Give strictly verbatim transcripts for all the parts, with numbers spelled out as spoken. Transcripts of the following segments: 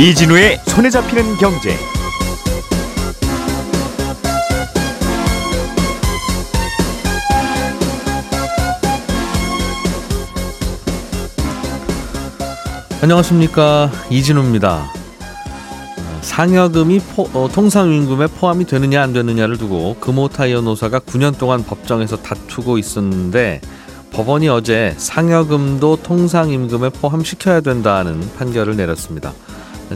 이진우의 손에 잡히는 경제. 안녕하십니까, 이진우입니다. 상여금이 포, 어, 통상임금에 포함이 되느냐 안 되느냐를 두고 금호타이어 노사가 구 년 동안 법정에서 다투고 있었는데, 법원이 어제 상여금도 통상임금에 포함시켜야 된다는 판결을 내렸습니다.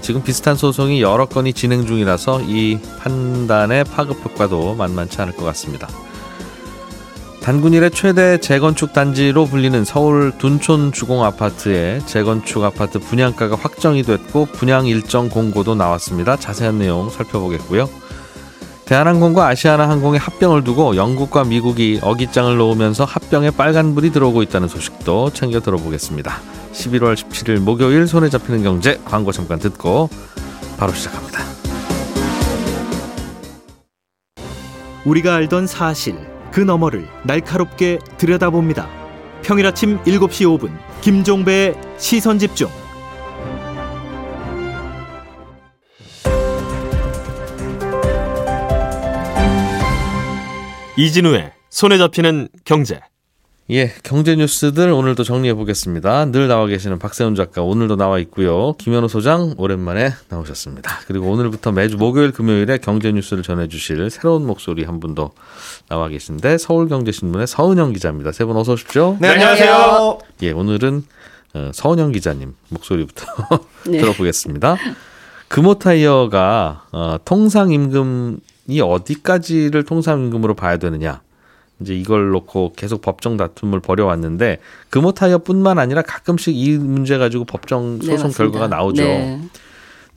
지금 비슷한 소송이 여러 건이 진행 중이라서 이 판단의 파급 효과도 만만치 않을 것 같습니다. 단군일의 최대 재건축 단지로 불리는 서울 둔촌 주공 아파트의 재건축 아파트 분양가가 확정이 됐고, 분양 일정 공고도 나왔습니다. 자세한 내용 살펴보겠고요. 대한항공과 아시아나항공의 합병을 두고 영국과 미국이 어깃장을 놓으면서 합병에 빨간불이 들어오고 있다는 소식도 챙겨 들어보겠습니다. 십일월 십칠일 목요일 손에 잡히는 경제, 광고 잠깐 듣고 바로 시작합니다. 우리가 알던 사실, 그 너머를 날카롭게 들여다봅니다. 평일 아침 일곱 시 오 분 김종배의 시선집중. 이진우의 손에 잡히는 경제. 예, 경제 뉴스들 오늘도 정리해 보겠습니다. 늘 나와 계시는 박세훈 작가 오늘도 나와 있고요. 김현우 소장 오랜만에 나오셨습니다. 그리고 오늘부터 매주 목요일 금요일에 경제 뉴스를 전해주실 새로운 목소리 한 분 더 나와 계신데, 서울경제신문의 서은영 기자입니다. 세 분 어서 오십시오. 네, 안녕하세요. 예, 오늘은 서은영 기자님 목소리부터 네. 들어보겠습니다. 금호타이어가 어, 통상임금 이 어디까지를 통상임금으로 봐야 되느냐, 이제 이걸 놓고 계속 법정 다툼을 벌여왔는데, 금호타이어뿐만 아니라 가끔씩 이 문제 가지고 법정 소송 네, 결과가 나오죠. 네.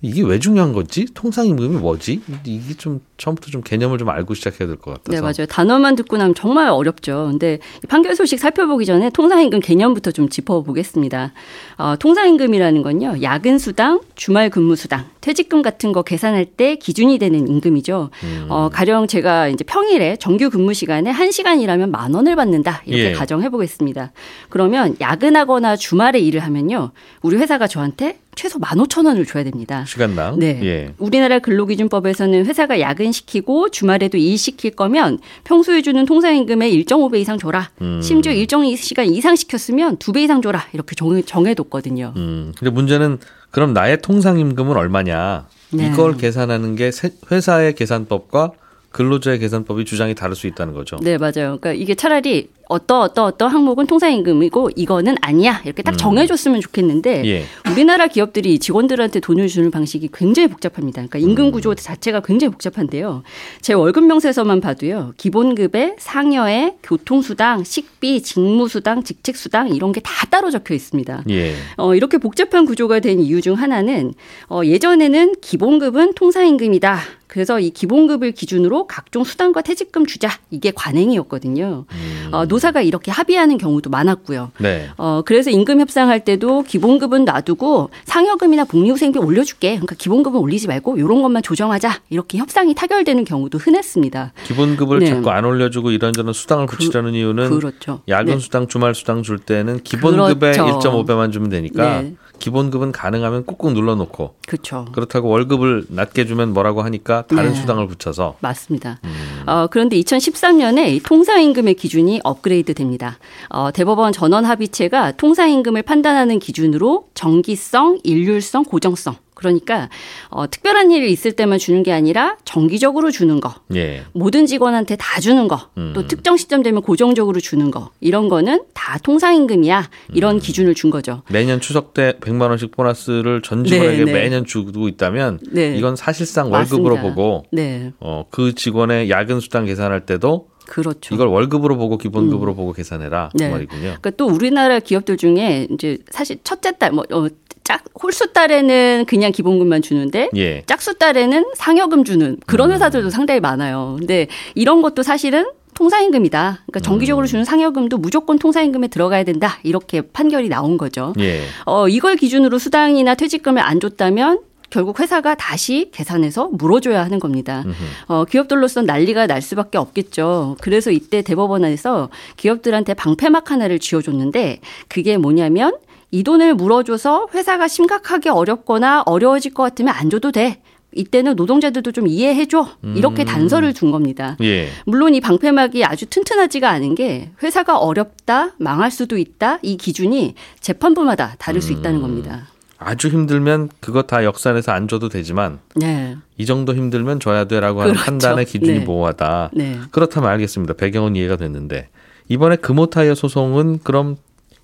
이게 왜 중요한 건지, 통상임금이 뭐지, 이게 좀 처음부터 좀 개념을 좀 알고 시작해야 될 것 같아서. 네, 맞아요. 단어만 듣고 나면 정말 어렵죠. 근데 판결 소식 살펴보기 전에 통상임금 개념부터 좀 짚어보겠습니다. 어, 통상임금이라는 건요, 야근 수당, 주말 근무 수당, 퇴직금 같은 거 계산할 때 기준이 되는 임금이죠. 음. 어, 가령 제가 이제 평일에 정규 근무 시간에 한 시간 일하면 만 원을 받는다, 이렇게 예. 가정해 보겠습니다. 그러면 야근하거나 주말에 일을 하면요, 우리 회사가 저한테 최소 만 오천 원을 줘야 됩니다. 시간당? 네. 예. 우리나라 근로기준법에서는 회사가 야근시키고 주말에도 일시킬 거면 평소에 주는 통상임금의 일점오 배 이상 줘라. 음. 심지어 일정 시간 이상 시켰으면 두 배 이상 줘라. 이렇게 정해뒀거든요. 음. 근데 문제는 그럼 나의 통상임금은 얼마냐. 네. 이걸 계산하는 게 회사의 계산법과 근로자의 계산법이 주장이 다를 수 있다는 거죠. 네, 맞아요. 그러니까 이게 차라리 어떠 어떠 어떠 항목은 통상임금이고 이거는 아니야, 이렇게 딱 정해줬으면 좋겠는데, 예. 우리나라 기업들이 직원들한테 돈을 주는 방식이 굉장히 복잡합니다. 그러니까 임금 구조 자체가 굉장히 복잡한데요. 제 월급 명세서만 봐도요, 기본급에 상여에 교통수당, 식비, 직무수당, 직책수당 이런 게 다 따로 적혀 있습니다. 예. 어, 이렇게 복잡한 구조가 된 이유 중 하나는 어, 예전에는 기본급은 통상임금이다, 그래서 이 기본급을 기준으로 각종 수당과 퇴직금 주자, 이게 관행이었거든요. 음. 어, 노사가 이렇게 합의하는 경우도 많았고요. 네. 어, 그래서 임금 협상할 때도 기본급은 놔두고 상여금이나 복리후생비 올려줄게, 그러니까 기본급은 올리지 말고 이런 것만 조정하자, 이렇게 협상이 타결되는 경우도 흔했습니다. 기본급을 네. 자꾸 안 올려주고 이런저런 수당을 그, 붙이려는 이유는 그렇죠. 야근 네. 수당, 주말 수당 줄 때는 기본급의 그렇죠. 일점오 배만 주면 되니까 네. 기본급은 가능하면 꾹꾹 눌러놓고 그렇죠. 그렇다고 월급을 낮게 주면 뭐라고 하니까 다른 네. 수당을 붙여서. 맞습니다. 음. 어, 그런데 이천십삼 년에 통상임금의 기준이 업그레이드 됩니다. 어, 대법원 전원합의체가 통상임금을 판단하는 기준으로 정기성, 일률성, 고정성, 그러니까 어, 특별한 일이 있을 때만 주는 게 아니라 정기적으로 주는 거, 예. 모든 직원한테 다 주는 거, 또 음. 특정 시점 되면 고정적으로 주는 거, 이런 거는 다 통상임금이야, 이런 음. 기준을 준 거죠. 매년 추석 때 백만 원씩 보너스를 전 직원에게 네, 네. 매년 주고 있다면 네. 이건 사실상 월급으로 맞습니다. 보고 네. 어, 그 직원의 야근 수당 계산할 때도 그렇죠. 이걸 월급으로 보고 기본급으로 음. 보고 계산해라 그 네. 말이군요. 그러니까 또 우리나라 기업들 중에 이제 사실 첫째 달, 뭐 어, 짝 홀수 딸에는 그냥 기본급만 주는데 예. 짝수 딸에는 상여금 주는 그런 회사들도 음. 상당히 많아요. 근데 이런 것도 사실은 통상임금이다. 그러니까 정기적으로 음. 주는 상여금도 무조건 통상임금에 들어가야 된다, 이렇게 판결이 나온 거죠. 예. 어, 이걸 기준으로 수당이나 퇴직금을 안 줬다면 결국 회사가 다시 계산해서 물어줘야 하는 겁니다. 어, 기업들로서는 난리가 날 수밖에 없겠죠. 그래서 이때 대법원에서 기업들한테 방패막 하나를 쥐어줬는데, 그게 뭐냐면 이 돈을 물어줘서 회사가 심각하게 어렵거나 어려워질 것 같으면 안 줘도 돼. 이때는 노동자들도 좀 이해해줘. 이렇게 음. 단서를 준 겁니다. 예. 물론 이 방패막이 아주 튼튼하지가 않은 게 회사가 어렵다, 망할 수도 있다. 이 기준이 재판부마다 다를 음. 수 있다는 겁니다. 아주 힘들면 그거 다 역산해서 안 줘도 되지만 네. 이 정도 힘들면 줘야 돼라고 하는 그렇죠. 판단의 기준이 네. 모호하다. 네. 그렇다면 알겠습니다. 배경은 이해가 됐는데 이번에 금호타이어 소송은 그럼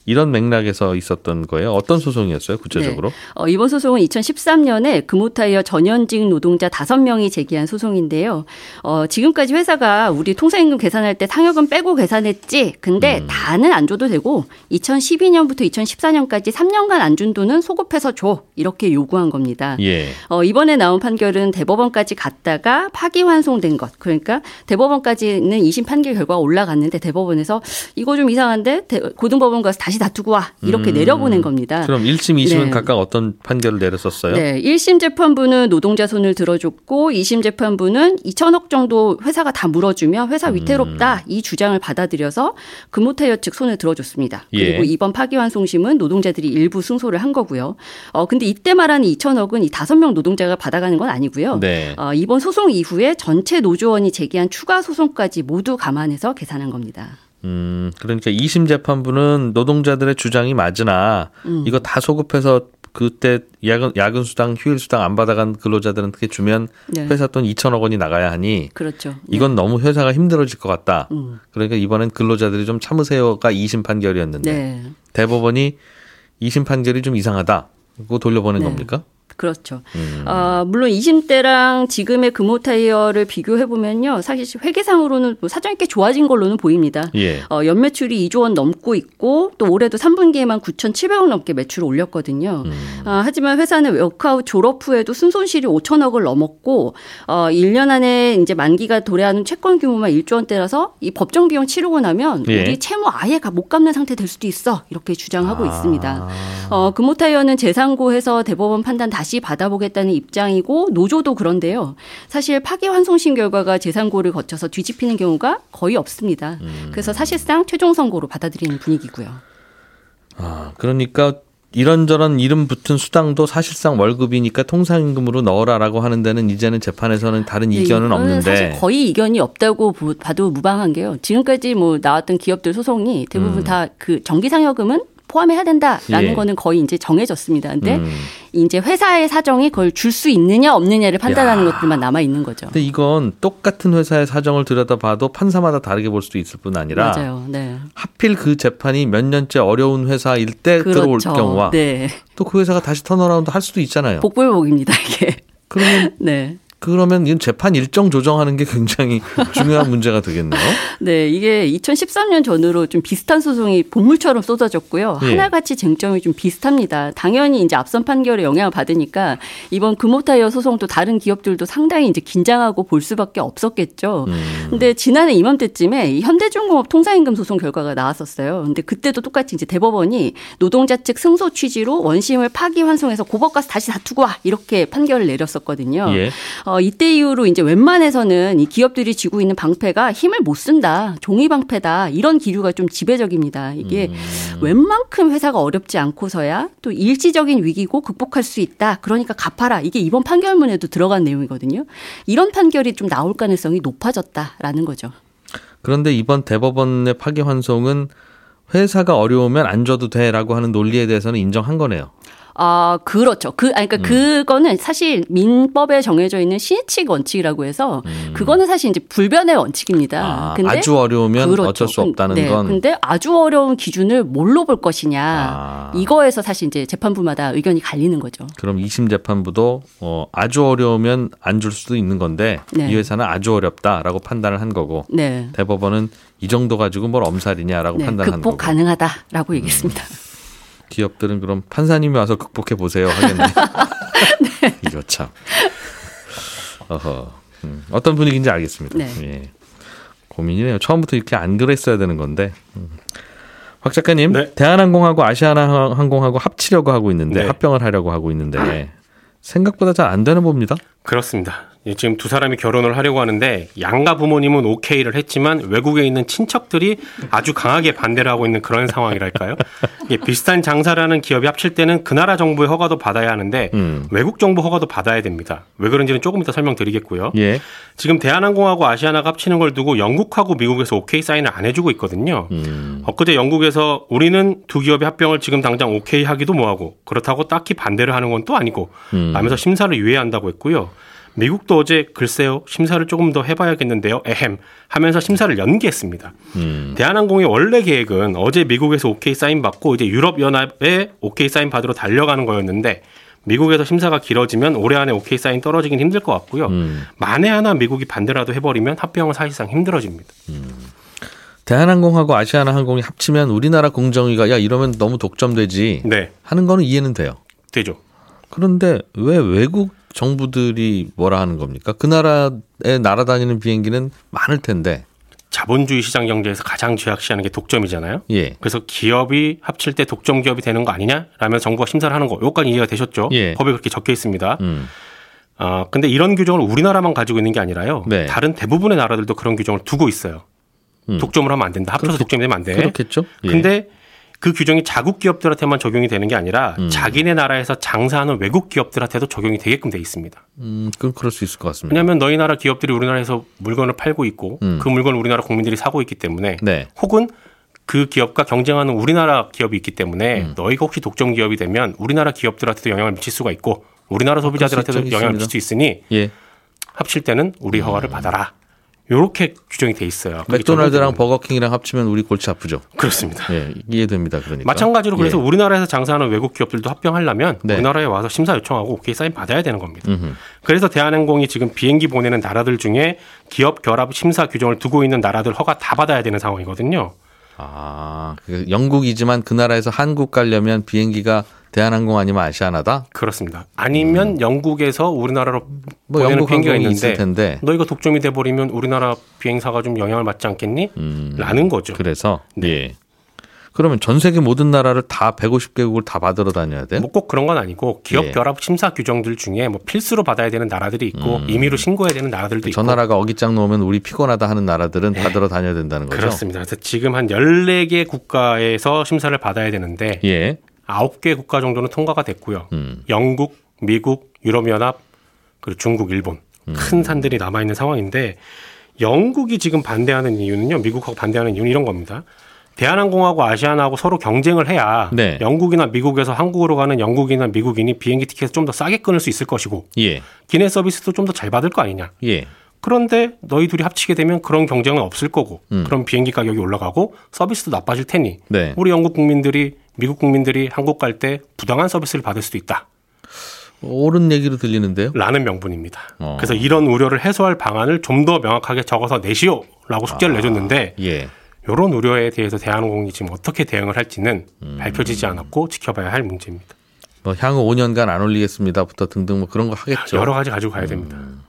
이런 맥락에서 있었던 거예요? 어떤 소송이었어요? 구체적으로? 네. 어, 이번 소송은 이천십삼 년에 금호타이어 전현직 노동자 다섯 명이 제기한 소송인데요. 어, 지금까지 회사가 우리 통상임금 계산할 때 상여금 빼고 계산했지. 근데 음. 다는 안 줘도 되고 이천십이 년부터 이천십사 년까지 삼 년간 안 준 돈은 소급해서 줘. 이렇게 요구한 겁니다. 예. 어, 이번에 나온 판결은 대법원까지 갔다가 파기환송된 것. 그러니까 대법원까지는 이심 판결 결과가 올라갔는데 대법원에서 이거 좀 이상한데 고등법원 가서 다시 다시 다투고 와. 이렇게 음. 내려보낸 겁니다. 그럼 일 심, 이 심은 네. 각각 어떤 판결을 내렸었어요? 네. 일 심 재판부는 노동자 손을 들어줬고 이 심 재판부는 이천억 정도 회사가 다 물어주며 회사 위태롭다. 음. 이 주장을 받아들여서 금호타이어 측 손을 들어줬습니다. 그리고 예. 이번 파기환송심은 노동자들이 일부 승소를 한 거고요. 어, 근데 이때 말하는 이천억은 이 다섯 명 노동자가 받아가는 건 아니고요. 네. 어, 이번 소송 이후에 전체 노조원이 제기한 추가 소송까지 모두 감안해서 계산한 겁니다. 음, 그러니까 이심 재판부는 노동자들의 주장이 맞으나 음. 이거 다 소급해서 그때 야근, 야근 수당, 휴일 수당 안 받아간 근로자들한테 그게 주면 네. 회사 돈 이천억 원이 나가야 하니 그렇죠. 이건 네. 너무 회사가 힘들어질 것 같다. 음. 그러니까 이번엔 근로자들이 좀 참으세요가 이심 판결이었는데 네. 대법원이 이심 판결이 좀 이상하다고 돌려보낸 네. 겁니까? 그렇죠. 음. 어, 물론 이심 때랑 지금의 금호타이어를 비교해보면요. 사실 회계상으로는 뭐 사정이 꽤 좋아진 걸로는 보입니다. 예. 어, 연매출이 이조 원 넘고 있고 또 올해도 삼 분기에만 구천칠백억 넘게 매출을 올렸거든요. 음. 어, 하지만 회사는 워크아웃 졸업 후에도 순손실이 오천억을 넘었고 어, 일 년 안에 이제 만기가 도래하는 채권 규모만 일조 원대라서 이 법정 비용 치르고 나면 예. 우리 채무 아예 못 갚는 상태 될 수도 있어. 이렇게 주장하고 아. 있습니다. 어, 금호타이어는 재상고해서 대법원 판단 다시 다시 받아보겠다는 입장이고 노조도 그런데요. 사실 파기환송심 결과가 재상고를 거쳐서 뒤집히는 경우가 거의 없습니다. 음. 그래서 사실상 최종 선고로 받아들이는 분위기고요. 아, 그러니까 이런저런 이름 붙은 수당도 사실상 월급이니까 통상임금으로 넣어라라고 하는 데는 이제는 재판에서는 다른 네, 이견은 없는데. 사실 거의 이견이 없다고 봐도 무방한 게요. 지금까지 뭐 나왔던 기업들 소송이 대부분 음. 다 그 정기상여금은 포함해야 된다라는 예. 거는 거의 이제 정해졌습니다. 근데 음. 이제 회사의 사정이 그걸 줄 수 있느냐 없느냐를 판단하는 야. 것들만 남아 있는 거죠. 근데 이건 똑같은 회사의 사정을 들여다봐도 판사마다 다르게 볼 수도 있을 뿐 아니라 맞아요. 네. 하필 그 재판이 몇 년째 어려운 회사일 때 그렇죠. 들어올 경우와 네. 또 그 회사가 다시 턴어라운드 할 수도 있잖아요. 복불복입니다 이게. 그러면 네. 그러면 이 재판 일정 조정하는 게 굉장히 중요한 문제가 되겠네요. 네, 이게 이천십삼 년 전으로 좀 비슷한 소송이 보물처럼 쏟아졌고요. 예. 하나같이 쟁점이 좀 비슷합니다. 당연히 이제 앞선 판결에 영향을 받으니까 이번 금호타이어 소송도 다른 기업들도 상당히 이제 긴장하고 볼 수밖에 없었겠죠. 그런데 음. 지난해 이맘때쯤에 현대중공업 통상임금 소송 결과가 나왔었어요. 근데 그때도 똑같이 이제 대법원이 노동자 측 승소 취지로 원심을 파기환송해서 고법 가서 다시 다투고 와 이렇게 판결을 내렸었거든요. 예. 어, 이때 이후로 이제 웬만해서는 이 기업들이 쥐고 있는 방패가 힘을 못 쓴다. 종이 방패다. 이런 기류가 좀 지배적입니다. 이게 음. 웬만큼 회사가 어렵지 않고서야 또 일시적인 위기고 극복할 수 있다. 그러니까 갚아라. 이게 이번 판결문에도 들어간 내용이거든요. 이런 판결이 좀 나올 가능성이 높아졌다라는 거죠. 그런데 이번 대법원의 파기환송은 회사가 어려우면 안 줘도 돼라고 하는 논리에 대해서는 인정한 거네요. 아, 그렇죠. 그, 아니, 그러니까 음. 그거는 사실 민법에 정해져 있는 신의칙 원칙이라고 해서 음. 그거는 사실 이제 불변의 원칙입니다. 아, 근데 아주 어려우면 그렇죠. 어쩔 수 없다는 네, 건. 근데 아주 어려운 기준을 뭘로 볼 것이냐. 아. 이거에서 사실 이제 재판부마다 의견이 갈리는 거죠. 그럼 이심 재판부도 어, 아주 어려우면 안 줄 수도 있는 건데 네. 이 회사는 아주 어렵다라고 판단을 한 거고 네. 대법원은 이 정도 가지고 뭘 엄살이냐라고 네, 판단한 거고. 극복 가능하다라고 음. 얘기했습니다. 기업들은 그럼 판사님이 와서 극복해 보세요 하겠네요. 네. 이거 참. 어허. 음, 어떤 분위기인지 알겠습니다. 네. 예. 고민이네요. 처음부터 이렇게 안 그랬어야 되는 건데. 음. 박 작가님, 네. 대한항공하고 아시아나항공하고 합치려고 하고 있는데 네. 합병을 하려고 하고 있는데 생각보다 잘 안 되는 법입니다. 그렇습니다. 지금 두 사람이 결혼을 하려고 하는데 양가 부모님은 오케이를 했지만 외국에 있는 친척들이 아주 강하게 반대를 하고 있는 그런 상황이랄까요. 예, 비슷한 장사라는 기업이 합칠 때는 그 나라 정부의 허가도 받아야 하는데 음. 외국 정부 허가도 받아야 됩니다. 왜 그런지는 조금 이따 설명드리겠고요. 예. 지금 대한항공하고 아시아나가 합치는 걸 두고 영국하고 미국에서 오케이 사인을 안 해주고 있거든요. 음. 엊그제 영국에서 우리는 두 기업의 합병을 지금 당장 오케이 하기도 뭐하고 그렇다고 딱히 반대를 하는 건 또 아니고 음. 라면서 심사를 유예한다고 했고요. 미국도 어제 글쎄요 심사를 조금 더 해봐야겠는데요 에헴 하면서 심사를 연기했습니다. 음. 대한항공의 원래 계획은 어제 미국에서 오케이 사인 받고 이제 유럽연합에 오케이 사인 받으러 달려가는 거였는데 미국에서 심사가 길어지면 올해 안에 오케이 사인 떨어지긴 힘들 것 같고요. 음. 만에 하나 미국이 반대라도 해버리면 합병은 사실상 힘들어집니다. 음. 대한항공하고 아시아나항공이 합치면 우리나라 공정위가 야 이러면 너무 독점되지 네. 하는 거는 이해는 돼요. 되죠. 그런데 왜 외국 정부들이 뭐라 하는 겁니까? 그 나라에 날아다니는 비행기는 많을 텐데. 자본주의 시장 경제에서 가장 취약시하는 게 독점이잖아요. 예. 그래서 기업이 합칠 때 독점 기업이 되는 거 아니냐라며 정부가 심사를 하는 거. 요까지 이해가 되셨죠? 예. 법에 그렇게 적혀 있습니다. 음. 어, 근데 이런 규정을 우리나라만 가지고 있는 게 아니라요. 네. 다른 대부분의 나라들도 그런 규정을 두고 있어요. 음. 독점을 하면 안 된다. 합쳐서 그렇겠, 독점이 되면 안 돼. 그렇겠죠. 예. 근데 그 규정이 자국 기업들한테만 적용이 되는 게 아니라 음. 자기네 나라에서 장사하는 외국 기업들한테도 적용이 되게끔 돼 있습니다. 음, 그럼 그럴 수 있을 것 같습니다. 왜냐하면 너희 나라 기업들이 우리나라에서 물건을 팔고 있고 음. 그 물건을 우리나라 국민들이 사고 있기 때문에 네. 혹은 그 기업과 경쟁하는 우리나라 기업이 있기 때문에 음. 너희가 혹시 독점 기업이 되면 우리나라 기업들한테도 영향을 미칠 수가 있고 우리나라 소비자들한테도 영향을 미칠 수 있으니 예. 합칠 때는 우리 허가를 음. 받아라. 이렇게 규정이 돼 있어요. 맥도날드랑 버거킹이랑 합치면 우리 골치 아프죠. 그렇습니다. 예, 이해됩니다. 그러니까 마찬가지로 그래서 예. 우리나라에서 장사하는 외국 기업들도 합병하려면 네. 우리나라에 와서 심사 요청하고 오케이 사인 받아야 되는 겁니다. 음흠. 그래서 대한항공이 지금 비행기 보내는 나라들 중에 기업 결합 심사 규정을 두고 있는 나라들 허가 다 받아야 되는 상황이거든요. 아, 영국이지만 그 나라에서 한국 가려면 비행기가 대한항공 아니면 아시아나다? 그렇습니다. 아니면 음. 영국에서 우리나라로 뭐 보내는 비행기가 있는데 텐데. 너희가 독점이 돼버리면 우리나라 비행사가 좀 영향을 받지 않겠니? 음. 라는 거죠. 그래서? 네. 예. 그러면 전 세계 모든 나라를 다 백오십 개국을 다 받으러 다녀야 돼요? 뭐 꼭 그런 건 아니고 기업 예. 결합 심사 규정들 중에 뭐 필수로 받아야 되는 나라들이 있고 음. 임의로 신고해야 되는 나라들도 있고. 저 나라가 어깃장 놓으면 우리 피곤하다 하는 나라들은 예. 받으러 다녀야 된다는 거죠? 그렇습니다. 그래서 지금 한 열네 개 국가에서 심사를 받아야 되는데 예. 아홉 개 국가 정도는 통과가 됐고요. 음. 영국, 미국, 유럽연합, 그리고 중국, 일본 음. 큰 산들이 남아있는 상황인데 영국이 지금 반대하는 이유는요. 미국하고 반대하는 이유는 이런 겁니다. 대한항공하고 아시아나하고 서로 경쟁을 해야 네. 영국이나 미국에서 한국으로 가는 영국이나 미국인이 비행기 티켓을 좀 더 싸게 끊을 수 있을 것이고 예. 기내 서비스도 좀 더 잘 받을 거 아니냐. 예. 그런데 너희 둘이 합치게 되면 그런 경쟁은 없을 거고 음. 그럼 비행기 가격이 올라가고 서비스도 나빠질 테니 네. 우리 영국 국민들이 미국 국민들이 한국 갈 때 부당한 서비스를 받을 수도 있다. 옳은 얘기로 들리는데요. 라는 명분입니다. 어. 그래서 이런 우려를 해소할 방안을 좀 더 명확하게 적어서 내시오라고 숙제를 아. 내줬는데 예. 이런 우려에 대해서 대한항공이 지금 어떻게 대응을 할지는 음. 발표지지 않았고 지켜봐야 할 문제입니다. 뭐 향후 오 년간 안 올리겠습니다부터 등등 뭐 그런 거 하겠죠. 여러 가지 가지고 가야 됩니다. 음.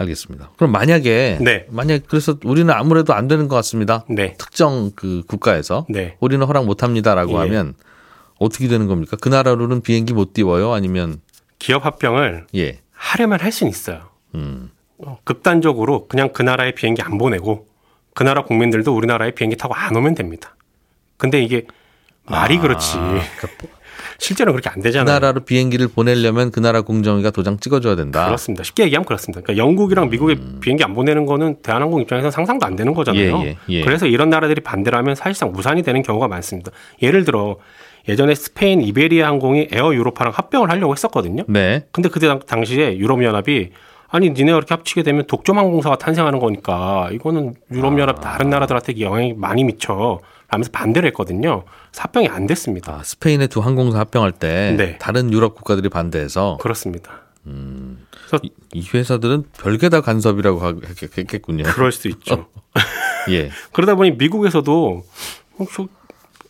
알겠습니다. 그럼 만약에 네. 만약 그래서 우리는 아무래도 안 되는 것 같습니다. 네. 특정 그 국가에서 네. 우리는 허락 못 합니다라고 예. 하면 어떻게 되는 겁니까? 그 나라로는 비행기 못 띄워요? 아니면 기업 합병을 예. 하려면 할 수는 있어요. 음. 극단적으로 그냥 그 나라에 비행기 안 보내고 그 나라 국민들도 우리나라에 비행기 타고 안 오면 됩니다. 근데 이게 말이 아, 그렇지. 실제로는 그렇게 안 되잖아요. 그 나라로 비행기를 보내려면 그 나라 공정위가 도장 찍어줘야 된다. 그렇습니다. 쉽게 얘기하면 그렇습니다. 그러니까 영국이랑 미국에 음. 비행기 안 보내는 거는 대한항공 입장에서는 상상도 안 되는 거잖아요. 예, 예, 예. 그래서 이런 나라들이 반대를 하면 사실상 무산이 되는 경우가 많습니다. 예를 들어 예전에 스페인 이베리아 항공이 에어 유로파랑 합병을 하려고 했었거든요. 네. 근데 그때 당시에 유럽연합이 아니 니네 이렇게 합치게 되면 독점 항공사가 탄생하는 거니까 이거는 유럽연합 아. 다른 나라들한테 영향이 많이 미쳐 하면서 반대를 했거든요. 합병이 안 됐습니다. 아, 스페인의 두 항공사 합병할 때 네. 다른 유럽 국가들이 반대해서 그렇습니다. 음, 그래서 이, 이 회사들은 별게 다 간섭이라고 하, 했겠군요. 그럴 수도 있죠. 예. 그러다 보니 미국에서도 어,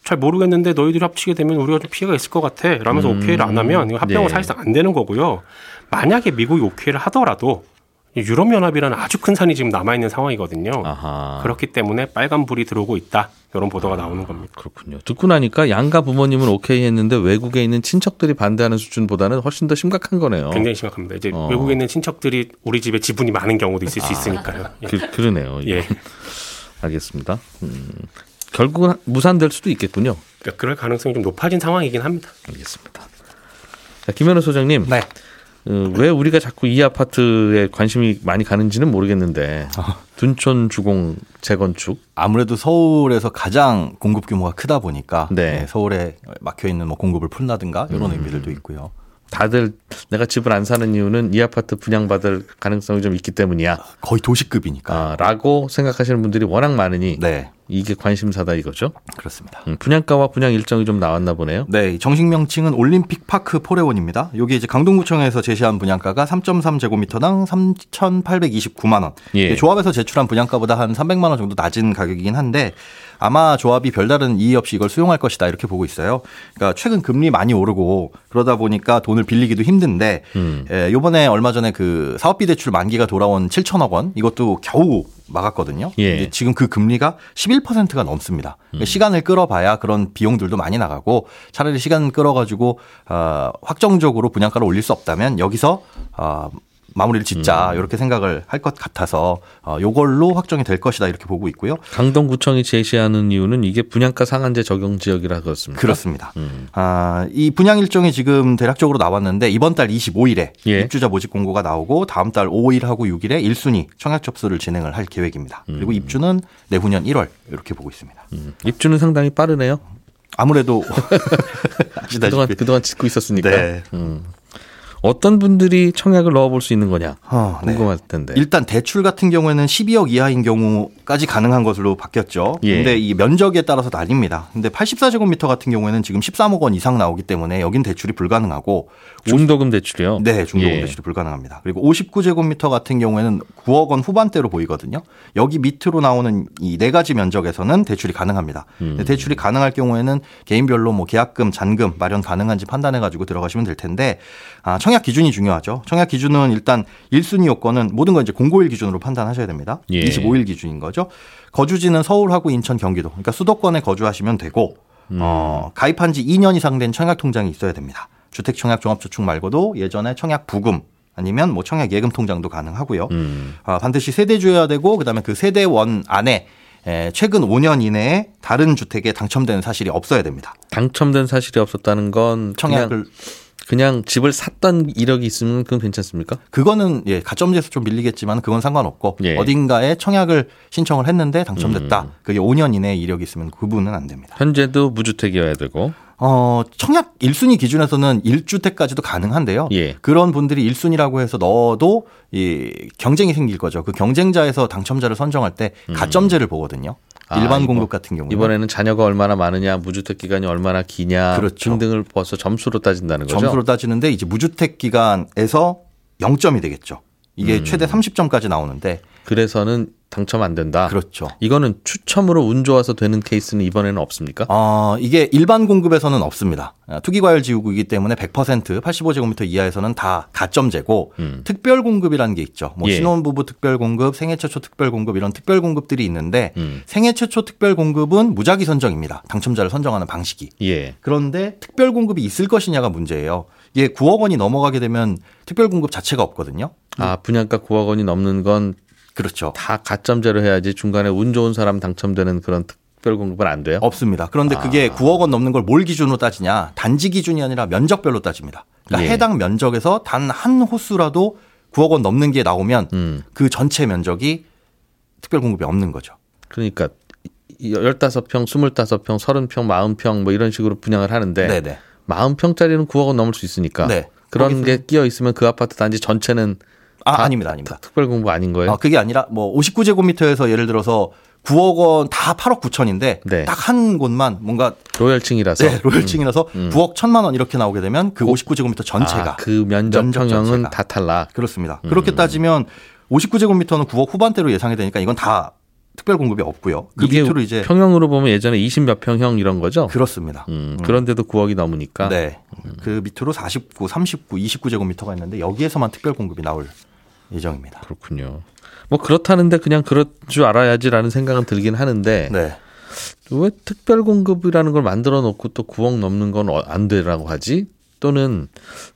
잘 모르겠는데 너희들이 합치게 되면 우리가 좀 피해가 있을 것 같아 라면서 음. 오케이를 안 하면 합병은 네. 사실상 안 되는 거고요. 만약에 미국이 오케이를 하더라도 유럽연합이라는 아주 큰 산이 지금 남아있는 상황이거든요. 아하. 그렇기 때문에 빨간불이 들어오고 있다. 이런 보도가 아, 나오는 겁니다. 그렇군요. 듣고 나니까 양가 부모님은 오케이 했는데 외국에 있는 친척들이 반대하는 수준보다는 훨씬 더 심각한 거네요. 굉장히 심각합니다. 이제 어. 외국에 있는 친척들이 우리 집에 지분이 많은 경우도 있을 아, 수 있으니까요. 예. 그, 그러네요. 예. 알겠습니다. 음, 결국은 무산될 수도 있겠군요. 그러니까 그럴 가능성이 좀 높아진 상황이긴 합니다. 알겠습니다. 자, 김현우 소장님. 네. 왜 우리가 자꾸 이 아파트에 관심이 많이 가는지는 모르겠는데 둔촌 주공 재건축 아무래도 서울에서 가장 공급 규모가 크다 보니까 네. 서울에 막혀있는 뭐 공급을 푼다든가 이런 음. 의미들도 있고요. 다들 내가 집을 안 사는 이유는 이 아파트 분양받을 가능성이 좀 있기 때문이야. 거의 도시급이니까. 아, 라고 생각하시는 분들이 워낙 많으니 네. 이게 관심사다 이거죠. 그렇습니다. 음, 분양가와 분양 일정이 좀 나왔나 보네요. 네. 정식 명칭은 올림픽파크 포레온입니다. 여기 이제 강동구청에서 제시한 분양가가 삼점삼 제곱미터당 삼천팔백이십구만 원. 예. 조합에서 제출한 분양가보다 한 삼백만 원 정도 낮은 가격이긴 한데 아마 조합이 별다른 이의 없이 이걸 수용할 것이다 이렇게 보고 있어요. 그러니까 최근 금리 많이 오르고 그러다 보니까 돈을 빌리기도 힘든데 음. 예, 이번에 얼마 전에 그 사업비 대출 만기가 돌아온 칠천억 원 이것도 겨우 막았거든요. 예. 근데 지금 그 금리가 십일 퍼센트가 넘습니다. 음. 시간을 끌어봐야 그런 비용들도 많이 나가고 차라리 시간 끌어가지고 어, 확정적으로 분양가를 올릴 수 없다면 여기서 어, 마무리를 짓자 음. 이렇게 생각을 할 것 같아서 어, 이걸로 확정이 될 것이다 이렇게 보고 있고요. 강동구청이 제시하는 이유는 이게 분양가 상한제 적용 지역이라 그렇습니다. 그렇습니다. 음. 아, 이 분양 일정이 지금 대략적으로 나왔는데 이번 달 이십오일에 예. 입주자 모집 공고가 나오고 다음 달 오일하고 육일에 일 순위 청약 접수를 진행을 할 계획입니다. 음. 그리고 입주는 내후년 일월 이렇게 보고 있습니다. 음. 입주는 상당히 빠르네요. 아무래도 그동안, 그동안 짓고 있었으니까. 네. 음. 어떤 분들이 청약을 넣어볼 수 있는 거냐 어, 궁금할 네. 텐데. 일단 대출 같은 경우에는 십이억 이하인 경우까지 가능한 것으로 바뀌었죠. 그런데 예. 이 면적에 따라서 나뉩니다. 근데 팔십사 제곱미터 같은 경우에는 지금 십삼억 원 이상 나오기 때문에 여긴 대출이 불가능하고. 중도금 대출이요? 네. 중도금 예. 대출이 불가능합니다. 그리고 오십구 제곱미터 같은 경우에는 구억 원 후반대로 보이거든요. 여기 밑으로 나오는 이 네 가지 면적에서는 대출이 가능합니다. 음. 대출이 가능할 경우에는 개인별로 뭐 계약금, 잔금 마련 가능한지 판단해가지고 들어가시면 될 텐데 아, 청약 기준이 중요하죠. 청약 기준은 일단 일 순위 요건은 모든 건 이제 공고일 기준으로 판단하셔야 됩니다. 예. 이십오일 기준인 거죠. 거주지는 서울하고 인천, 경기도. 그러니까 수도권에 거주하시면 되고 음. 어, 가입한 지 이 년 이상 된 청약 통장이 있어야 됩니다. 주택 청약 종합저축 말고도 예전에 청약 부금 아니면 뭐 청약 예금 통장도 가능하고요. 음. 어, 반드시 세대주여야 되고 그다음에 그 세대원 안에 예, 최근 오 년 이내에 다른 주택에 당첨된 사실이 없어야 됩니다. 당첨된 사실이 없었다는 건 청약을 그냥... 그냥 집을 샀던 이력이 있으면 그건 괜찮습니까? 그거는 예, 가점제에서 좀 밀리겠지만 그건 상관없고 예. 어딘가에 청약을 신청을 했는데 당첨됐다. 음. 그게 오 년 이내에 이력이 있으면 그분은 안 됩니다. 현재도 무주택이어야 되고. 어, 청약 일 순위 기준에서는 일 주택까지도 가능한데요. 예. 그런 분들이 일 순위라고 해서 넣어도 이 경쟁이 생길 거죠. 그 경쟁자에서 당첨자를 선정할 때 가점제를 보거든요. 음. 일반 아, 공급 이번, 같은 경우는. 이번에는 자녀가 얼마나 많으냐, 무주택 기간이 얼마나 기냐 그렇죠. 등등을 벌써 점수로 따진다는 거죠. 점수로 따지는데 이제 무주택 기간에서 영 점이 되겠죠. 이게 음. 최대 삼십 점까지 나오는데. 그래서는 당첨 안 된다. 그렇죠. 이거는 추첨으로 운 좋아서 되는 케이스는 이번에는 없습니까? 어, 이게 일반 공급에서는 없습니다. 투기과열 지구이기 때문에 백 퍼센트 팔십오 제곱미터 이하에서는 다 가점제고 음. 특별 공급이라는 게 있죠. 뭐 예. 신혼부부 특별 공급, 생애 최초 특별 공급 이런 특별 공급들이 있는데 음. 생애 최초 특별 공급은 무작위 선정입니다. 당첨자를 선정하는 방식이. 예. 그런데 특별 공급이 있을 것이냐가 문제예요. 이게 구억 원이 넘어가게 되면 특별 공급 자체가 없거든요. 아, 분양가 구억 원이 넘는 건 그렇죠. 다 가점제로 해야지 중간에 운 좋은 사람 당첨되는 그런 특별 공급은 안 돼요? 없습니다. 그런데 아. 그게 구억 원 넘는 걸 뭘 기준으로 따지냐. 단지 기준이 아니라 면적별로 따집니다. 그러니까 예. 해당 면적에서 단 한 호수라도 구억 원 넘는 게 나오면 음. 그 전체 면적이 특별 공급이 없는 거죠. 그러니까 십오 평, 이십오 평, 삼십 평, 사십 평 뭐 이런 식으로 분양을 하는데 네네. 사십 평짜리는 구억 원 넘을 수 있으니까 네. 그런 게 끼어 있으면 그 아파트 단지 전체는 아, 아닙니다, 아닙니다. 특별 공급 아닌 거예요? 아, 그게 아니라 뭐 오십구 제곱미터에서 예를 들어서 구억 원 다 팔억 구천인데 네. 딱 한 곳만 뭔가 로열층이라서 네, 로열층이라서 음. 구억 천만 원 이렇게 나오게 되면 그 오십구 제곱미터 전체가 아, 그 면적, 면적 평형은 다 탈락. 그렇습니다. 음. 그렇게 따지면 오십구 제곱미터는 구억 후반대로 예상이 되니까 이건 다 특별 공급이 없고요. 그 이게 밑으로 이제 평형으로 보면 예전에 이십몇 평형 이런 거죠? 그렇습니다. 음, 그런데도 구억이 넘으니까. 네. 음. 그 밑으로 사십구, 삼십구, 이십구 제곱미터가 있는데 여기에서만 특별 공급이 나올 예정입니다. 그렇군요. 뭐 그렇다는데 그냥 그럴 줄 알아야지라는 생각은 들긴 하는데 네. 왜 특별 공급이라는 걸 만들어 놓고 또 구억 넘는 건 안 되라고 하지? 또는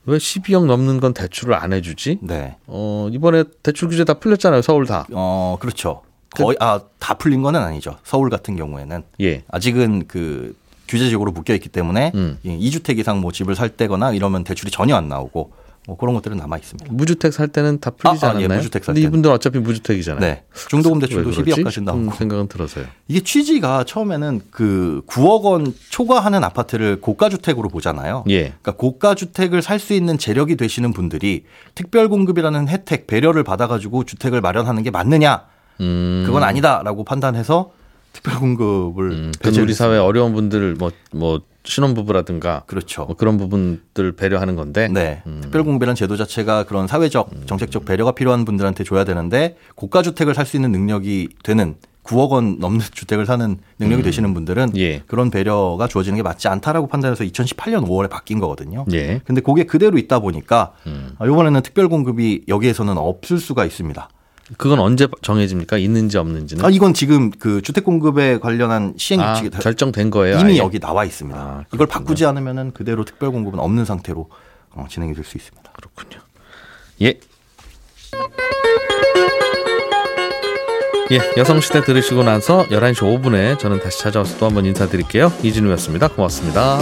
왜 십이억 넘는 건 대출을 안 해주지? 네. 어 이번에 대출 규제 다 풀렸잖아요. 서울 다. 어 그렇죠. 거의 아 다 풀린 건 아니죠. 서울 같은 경우에는 예. 아직은 그 규제적으로 묶여 있기 때문에 음. 이 주택 이상 뭐 집을 살 때거나 이러면 대출이 전혀 안 나오고 뭐 그런 것들은 남아 있습니다. 무주택 살 때는 다 풀리지 아, 않았나요? 아, 예, 무주택 살 근데 때는. 이분들 어차피 무주택이잖아요. 네. 중도금 대출도 십이억까지 나오고. 음, 생각은 들어서요. 이게 취지가 처음에는 그 구억 원 초과하는 아파트를 고가 주택으로 보잖아요. 예. 그러니까 고가 주택을 살 수 있는 재력이 되시는 분들이 특별 공급이라는 혜택 배려를 받아 가지고 주택을 마련하는 게 맞느냐? 음. 그건 아니다라고 판단해서 특별 공급을 음, 우리 사회 어려운 분들 뭐 뭐 신혼부부라든가 그렇죠. 뭐 그런 부분들 배려하는 건데 네. 음. 특별공급이란 제도 자체가 그런 사회적 정책적 배려가 필요한 분들한테 줘야 되는데 고가 주택을 살 수 있는 능력이 되는 구억 원 넘는 주택을 사는 능력이 음. 되시는 분들은 예. 그런 배려가 주어지는 게 맞지 않다라고 판단해서 이천십팔년 오월에 바뀐 거거든요. 예. 근데 그게 그대로 있다 보니까 음. 이번에는 특별공급이 여기에서는 없을 수가 있습니다. 그건 언제 정해집니까? 있는지 없는지는? 아, 이건 지금 그 주택 공급에 관련한 시행 규칙이 아, 결정된 거예요. 이미 아예? 여기 나와 있습니다. 아, 이걸 바꾸지 않으면은 그대로 특별 공급은 없는 상태로 어, 진행이 될 수 있습니다. 그렇군요. 예. 예, 여성시대 들으시고 나서 열한시 오분에 저는 다시 찾아와서 또 한번 인사드릴게요. 이진우였습니다. 고맙습니다.